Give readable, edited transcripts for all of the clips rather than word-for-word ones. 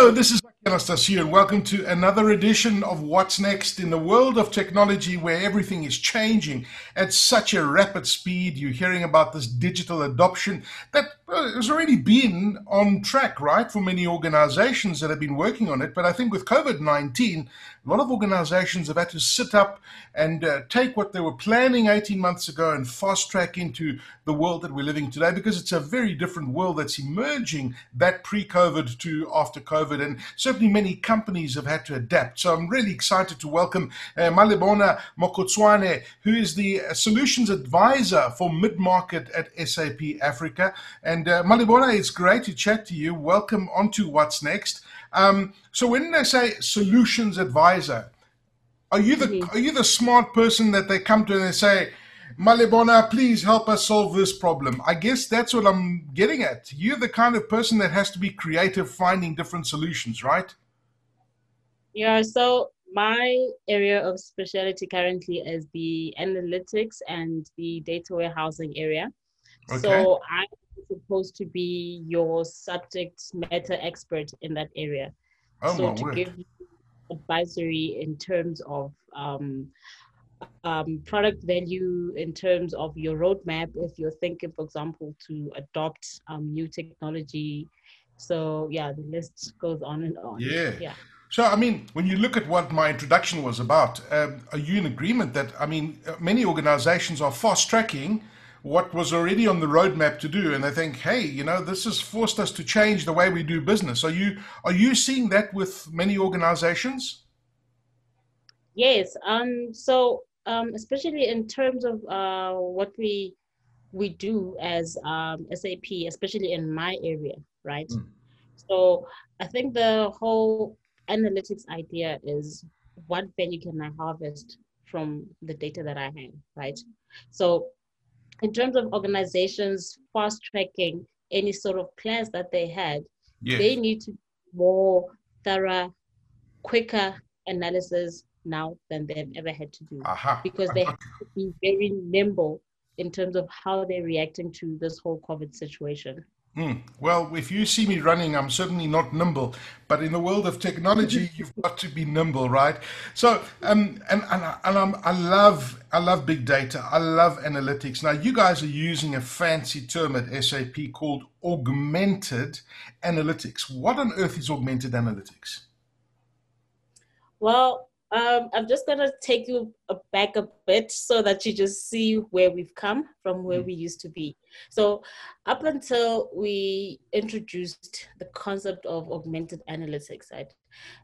Hello, this is Mike Anastas here, and welcome to another edition of What's Next in the world of technology, where everything is changing at such a rapid speed. You're hearing about this digital adoption that has already been on track, right, for many organizations that have been working on it. But I think with COVID-19, a lot of organizations have had to sit up and take what they were planning 18 months ago and fast track into the world that we're living today, because it's a very different world that's emerging, that pre-COVID to after COVID, and certainly many companies have had to adapt. So I'm really excited to welcome Malibona Mokotswane, who is the Solutions Advisor for Mid-Market at SAP Africa. And Malibona, it's great to chat to you. Welcome onto What's Next. So when they say Solutions Advisor, are you the smart person that they come to and they say, Malibona, please help us solve this problem? I guess that's what I'm getting at. You're the kind of person that has to be creative, finding different solutions, right? Yeah, so my area of speciality currently is the analytics and the data warehousing area. Okay. So I'm supposed to be your subject matter expert in that area. Oh, so to give you advisory in terms of product value, in terms of your roadmap, if you're thinking, for example, to adopt new technology. So yeah, the list goes on and on. Yeah. So, I mean, when you look at what my introduction was about, are you in agreement that, I mean, many organizations are fast tracking what was already on the roadmap to do, and they think, hey, you know, this has forced us to change the way we do business. Are you seeing that with many organizations? Yes. Especially in terms of what we do as SAP, especially in my area, right? Mm. So I think the whole analytics idea is, what value can I harvest from the data that I have, right? So in terms of organizations fast tracking any sort of plans that they had, yes, they need to do more thorough, quicker analysis now than they've ever had to do. Aha. Because they have to be very nimble in terms of how they're reacting to this whole COVID situation. Mm. Well, if you see me running, I'm certainly not nimble, but in the world of technology, you've got to be nimble, right? So, I love big data. I love analytics. Now, you guys are using a fancy term at SAP called augmented analytics. What on earth is augmented analytics? Well, I'm just going to take you back a bit so that you just see where we've come from, where we used to be. So up until we introduced the concept of augmented analytics, right?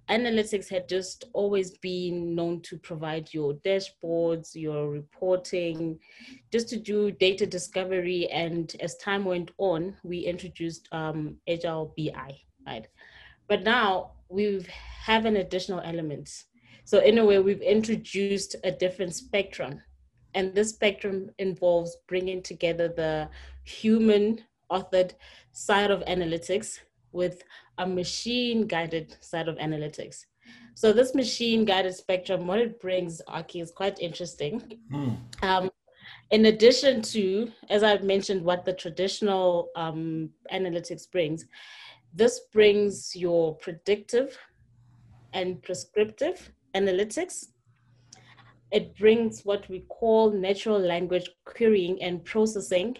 Analytics had just always been known to provide your dashboards, your reporting, just to do data discovery. And as time went on, we introduced Agile BI, right? But now we have an additional element. So in a way, we've introduced a different spectrum, and this spectrum involves bringing together the human-authored side of analytics with a machine-guided side of analytics. So this machine-guided spectrum, what it brings, Aki, is quite interesting. Mm. In addition to, as I've mentioned, what the traditional analytics brings, this brings your predictive and prescriptive analytics. It brings what we call natural language querying and processing,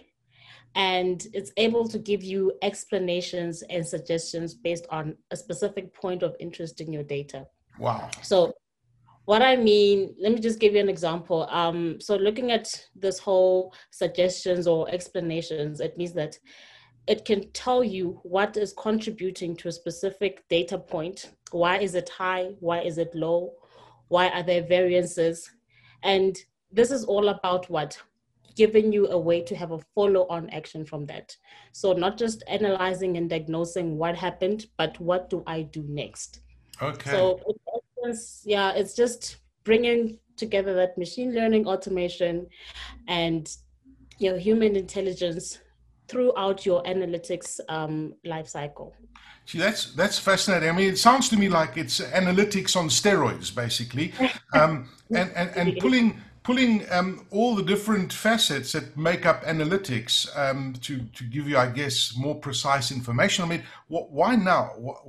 and it's able to give you explanations and suggestions based on a specific point of interest in your data. Wow. So what I mean, let me just give you an example. So looking at this whole suggestions or explanations, it means that it can tell you what is contributing to a specific data point. Why is it high? Why is it low? Why are there variances? And this is all about what? Giving you a way to have a follow-on action from that. So not just analyzing and diagnosing what happened, but what do I do next? Okay. So it's just bringing together that machine learning, automation, and your human intelligence throughout your analytics life cycle. See, that's fascinating. I mean, it sounds to me like it's analytics on steroids, basically, and pulling pulling all the different facets that make up analytics to give you, I guess, more precise information. I mean, why now?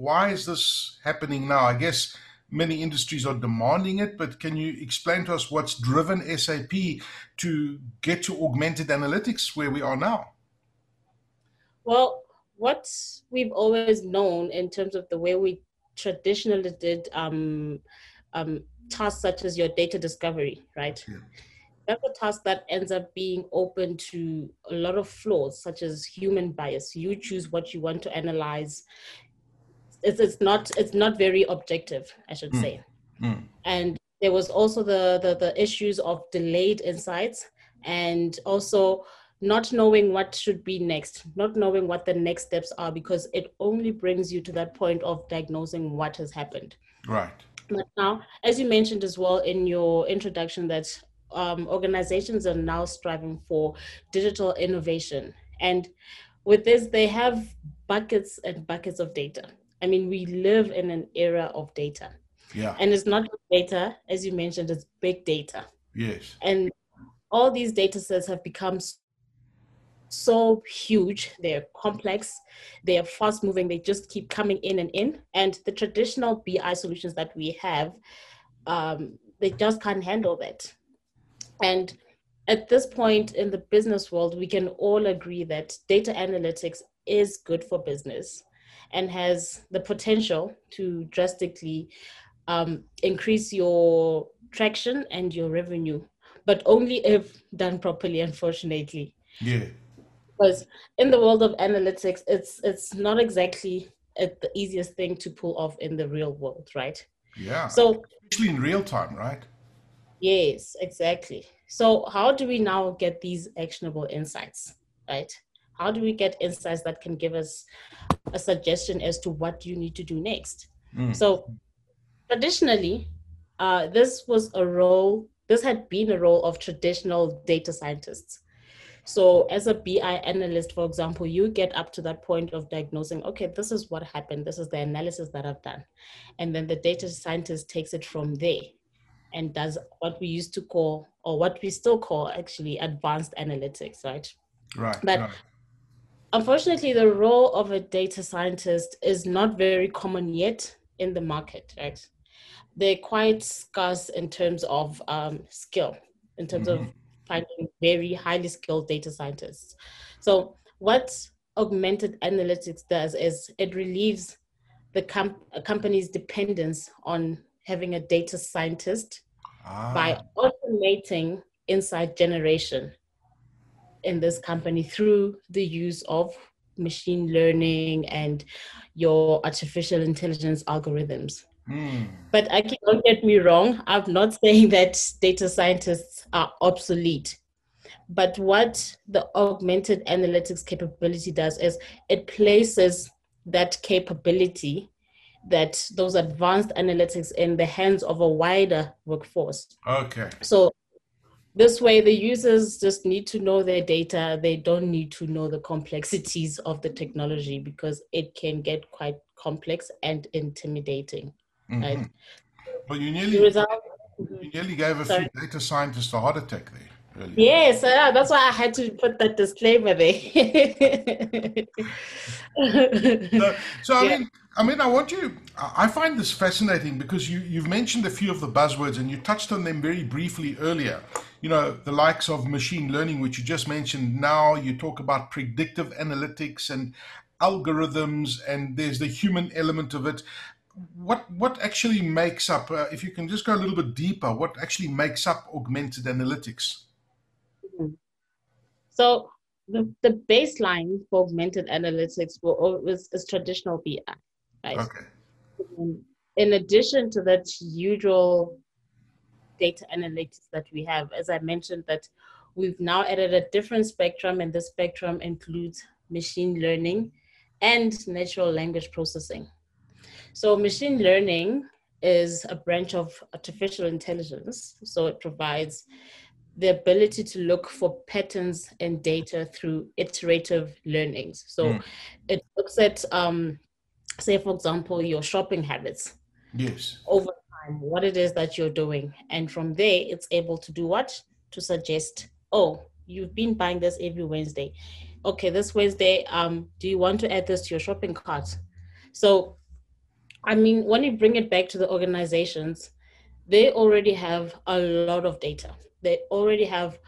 Why is this happening now? I guess many industries are demanding it, but can you explain to us what's driven SAP to get to augmented analytics where we are now? Well, what we've always known in terms of the way we traditionally did tasks such as your data discovery, right? Yeah. That's a task that ends up being open to a lot of flaws, such as human bias. You choose what you want to analyze. It's not very objective, I should say. Mm. And there was also the issues of delayed insights, and also not knowing what should be next, not knowing what the next steps are, because it only brings you to that point of diagnosing what has happened. Right. But now, as you mentioned as well in your introduction, that organizations are now striving for digital innovation. And with this, they have buckets and buckets of data. I mean, we live in an era of data. Yeah. And it's not data, as you mentioned, it's big data. Yes. And all these data sets have become so huge, they're complex, they are fast moving, they just keep coming in and in. And the traditional BI solutions that we have, they just can't handle that. And at this point in the business world, we can all agree that data analytics is good for business and has the potential to drastically increase your traction and your revenue, but only if done properly, unfortunately. Yeah. Because in the world of analytics, it's not exactly the easiest thing to pull off in the real world, right? Yeah. So especially in real time, right? Yes, exactly. So how do we now get these actionable insights, right? How do we get insights that can give us a suggestion as to what you need to do next? Mm. So traditionally, this had been a role of traditional data scientists. So as a BI analyst, for example, you get up to that point of diagnosing, okay, this is what happened. This is the analysis that I've done. And then the data scientist takes it from there and does what we used to call, or what we still call actually, advanced analytics, right? Right. But right. Unfortunately, the role of a data scientist is not very common yet in the market, right? They're quite scarce in terms of skill, in terms of finding very highly skilled data scientists. So what augmented analytics does is it relieves the company's dependence on having a data scientist by automating insight generation in this company through the use of machine learning and your artificial intelligence algorithms. Mm. But actually, don't get me wrong, I'm not saying that data scientists are obsolete. But what the augmented analytics capability does is it places that capability, that those advanced analytics, in the hands of a wider workforce. Okay. So this way, the users just need to know their data. They don't need to know the complexities of the technology, because it can get quite complex and intimidating. Mm-hmm. Right? Well, you nearly gave a few data scientists a heart attack there. Really. Yes, that's why I had to put that disclaimer there. I mean, I find this fascinating, because you've mentioned a few of the buzzwords and you touched on them very briefly earlier. You know, the likes of machine learning, which you just mentioned. Now you talk about predictive analytics and algorithms, and there's the human element of it. What actually makes up, if you can just go a little bit deeper, what actually makes up augmented analytics? So the baseline for augmented analytics is traditional BI, right? Okay. In addition to that usual data analytics that we have, as I mentioned, that we've now added a different spectrum, and the spectrum includes machine learning and natural language processing. So machine learning is a branch of artificial intelligence. So it provides the ability to look for patterns in data through iterative learnings. So it looks at, say, for example, your shopping habits. Yes. Over time, what it is that you're doing. And from there, it's able to do what? to suggest, oh, you've been buying this every Wednesday. Okay, this Wednesday, do you want to add this to your shopping cart? So, I mean, when you bring it back to the organizations, they already have a lot of data. They already have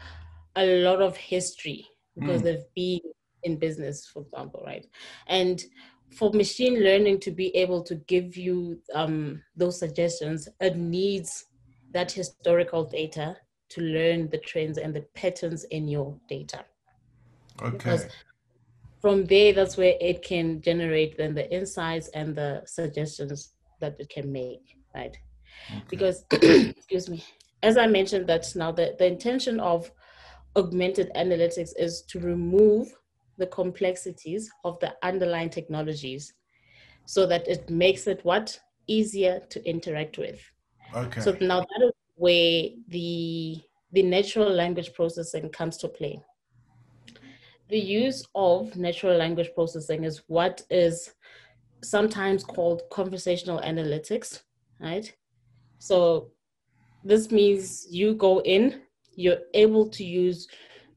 a lot of history because they've been in business, for example, right? And for machine learning to be able to give you those suggestions, it needs that historical data to learn the trends and the patterns in your data. Okay. Because from there, that's where it can generate then the insights and the suggestions that it can make, right? Okay. Because, excuse me, as I mentioned that now, the intention of augmented analytics is to remove the complexities of the underlying technologies so that it makes it what? Easier to interact with. Okay. So now that is where the natural language processing comes to play. The use of natural language processing is what is sometimes called conversational analytics, right? So this means you go in, you're able to use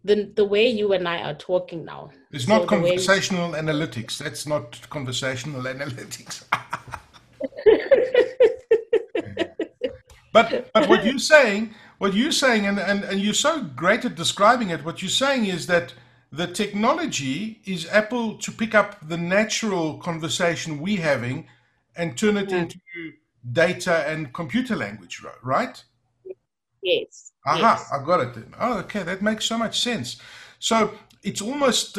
the way you and I are talking now. It's not conversational analytics. That's not conversational analytics. But what you're saying, and you're so great at describing it, what you're saying is that the technology is able to pick up the natural conversation we're having and turn it into data and computer language, right? Yes. Aha, I've got it then. Oh, okay, that makes so much sense. So it's almost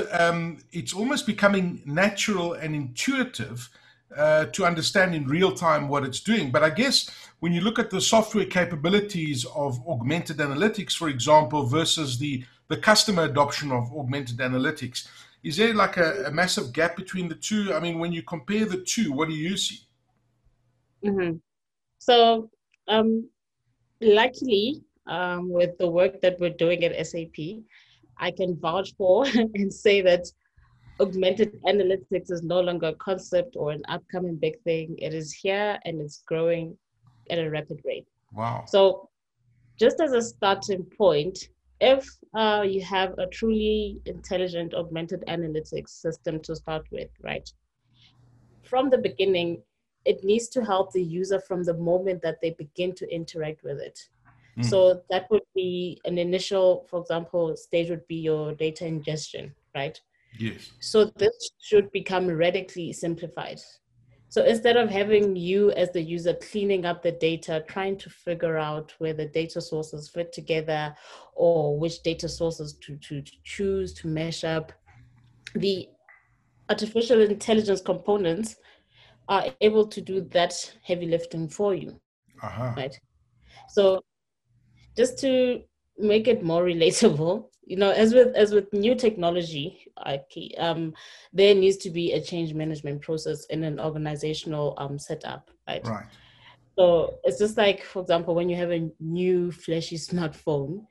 becoming natural and intuitive to understand in real time what it's doing. But I guess when you look at the software capabilities of augmented analytics, for example, versus the customer adoption of augmented analytics, is there like a massive gap between the two? I mean, when you compare the two, what do you see? Mm-hmm. So luckily, with the work that we're doing at SAP, I can vouch for and say that augmented analytics is no longer a concept or an upcoming big thing. It is here and it's growing at a rapid rate. Wow. So just as a starting point, if you have a truly intelligent augmented analytics system to start with, right? From the beginning, it needs to help the user from the moment that they begin to interact with it. So that would be an initial, for example, stage would be your data ingestion, right? Yes. So this should become radically simplified. So instead of having you as the user cleaning up the data, trying to figure out where the data sources fit together or which data sources to choose, to mesh up, the artificial intelligence components are able to do that heavy lifting for you, right? So just to make it more relatable, you know, as with new technology, there needs to be a change management process in an organizational setup, right? Right. So it's just like, for example, when you have a new flashy smartphone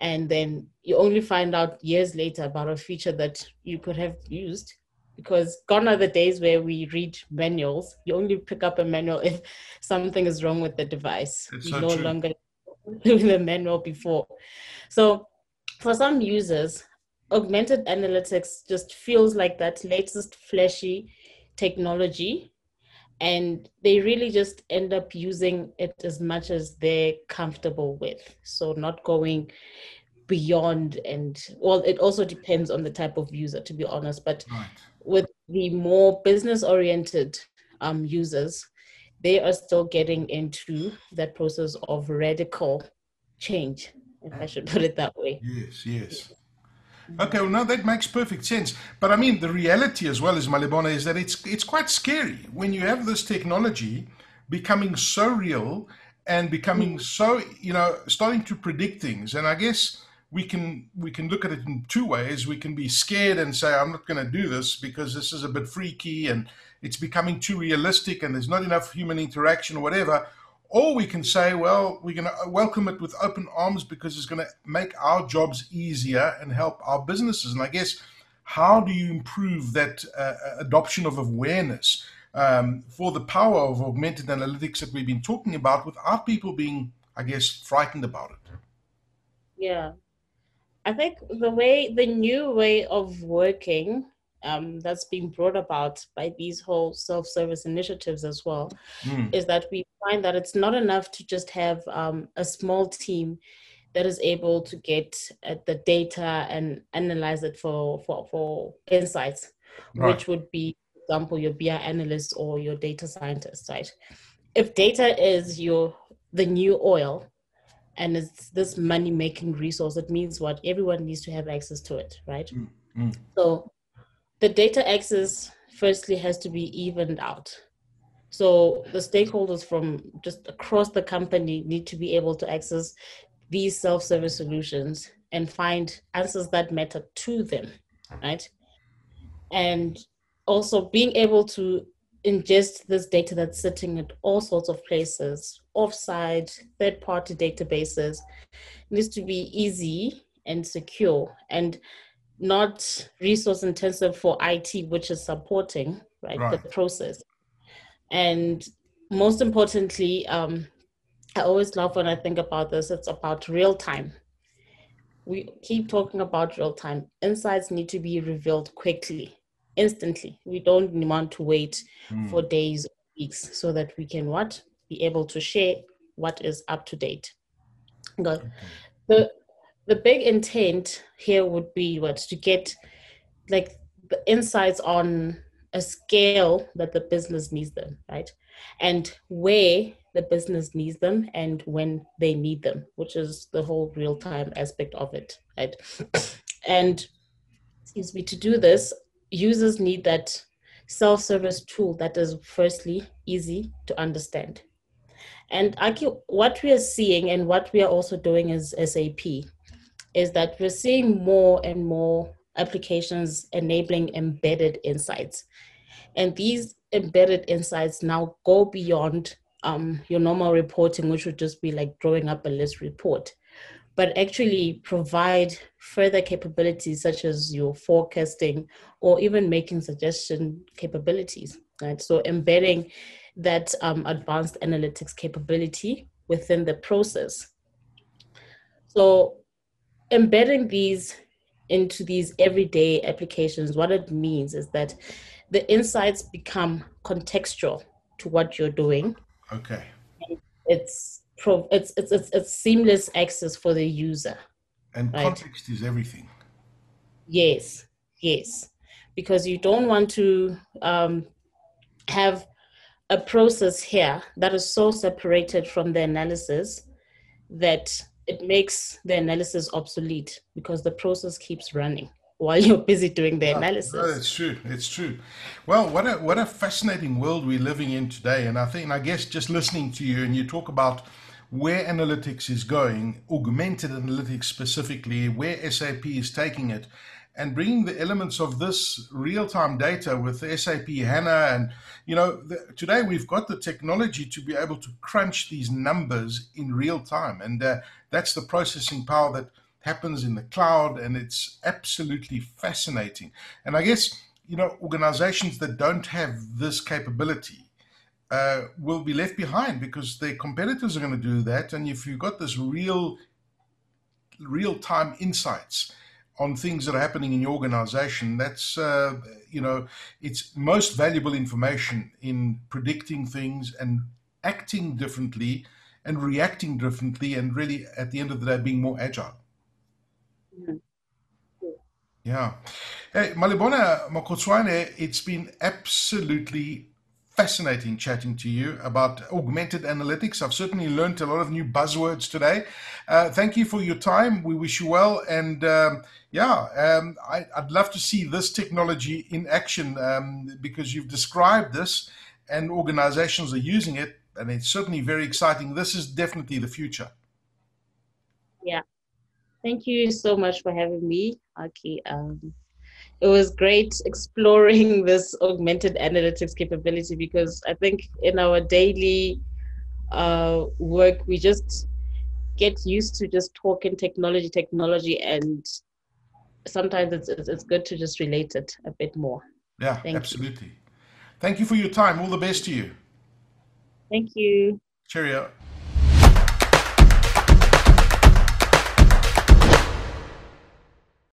and then you only find out years later about a feature that you could have used, because gone are the days where we read manuals. You only pick up a manual if something is wrong with the device. It's you no longer do the manual before. So for some users, augmented analytics just feels like that latest flashy technology, and they really just end up using it as much as they're comfortable with. So not going beyond, and well, it also depends on the type of user, to be honest, but right. With the more business-oriented users, they are still getting into that process of radical change, if I should put it that way. Yes, yes. Okay, well, no, that makes perfect sense. But I mean, the reality as well as Malibona is that it's quite scary when you have this technology becoming so real and becoming so, you know, starting to predict things. And I guess we can look at it in two ways. We can be scared and say, I'm not going to do this because this is a bit freaky and it's becoming too realistic and there's not enough human interaction or whatever. Or we can say, well, we're going to welcome it with open arms because it's going to make our jobs easier and help our businesses. And I guess, how do you improve that adoption of awareness for the power of augmented analytics that we've been talking about without people being, I guess, frightened about it? Yeah. I think the new way of working that's being brought about by these whole self-service initiatives as well, is that we find that it's not enough to just have a small team that is able to get at the data and analyze it for insights, right, which would be, for example, your BI analyst or your data scientist, right? If data is the new oil, and it's this money-making resource, it means what? Everyone needs to have access to it, right? So the data access firstly has to be evened out. So the stakeholders from just across the company need to be able to access these self-service solutions and find answers that matter to them, right? And also being able to ingest this data that's sitting at all sorts of places, offsite, third-party databases, needs to be easy and secure and not resource-intensive for IT, which is supporting, right, the process. And most importantly, I always love when I think about this, it's about real time. We keep talking about real time. Insights need to be revealed quickly. Instantly. We don't want to wait for days or weeks so that we can be able to share what is up to date. Okay. The big intent here would be to get the insights on a scale that the business needs them, right? And where the business needs them and when they need them, which is the whole real time aspect of it, right? And excuse me, to do this, users need that self-service tool that is firstly easy to understand. And what we are seeing and what we are also doing as SAP is that we're seeing more and more applications enabling embedded insights. And these embedded insights now go beyond your normal reporting, which would just be like drawing up a list report, but actually provide further capabilities such as your forecasting or even making suggestion capabilities, right? So embedding that advanced analytics capability within the process. So embedding these into these everyday applications, what it means is that the insights become contextual to what you're doing. Okay. It's seamless access for the user. And right? Context is everything. Yes, yes. Because you don't want to have a process here that is so separated from the analysis that it makes the analysis obsolete because the process keeps running while you're busy doing the analysis. No, it's true. It's true. Well, what a fascinating world we're living in today. And I guess just listening to you and you talk about where analytics is going, augmented analytics specifically, where SAP is taking it, and bringing the elements of this real-time data with SAP HANA. And, today we've got the technology to be able to crunch these numbers in real time. And that's the processing power that happens in the cloud, and it's absolutely fascinating. And I guess, organizations that don't have this capability will be left behind because their competitors are going to do that. And if you've got this real-time insights on things that are happening in your organization, that's, it's most valuable information in predicting things and acting differently and reacting differently and really, at the end of the day, being more agile. Yeah. Hey, Malibona Mokotswane, it's been absolutely fascinating chatting to you about augmented analytics. I've certainly learned a lot of new buzzwords today. Thank you for your time. We wish you well. And I'd love to see this technology in action because you've described this and organizations are using it. And it's certainly very exciting. This is definitely the future. Yeah. Thank you so much for having me, Aki. It was great exploring this augmented analytics capability because I think in our daily work, we just get used to just talking technology, and sometimes it's good to just relate it a bit more. Yeah, absolutely. Thank you for your time. All the best to you. Thank you. Cheerio.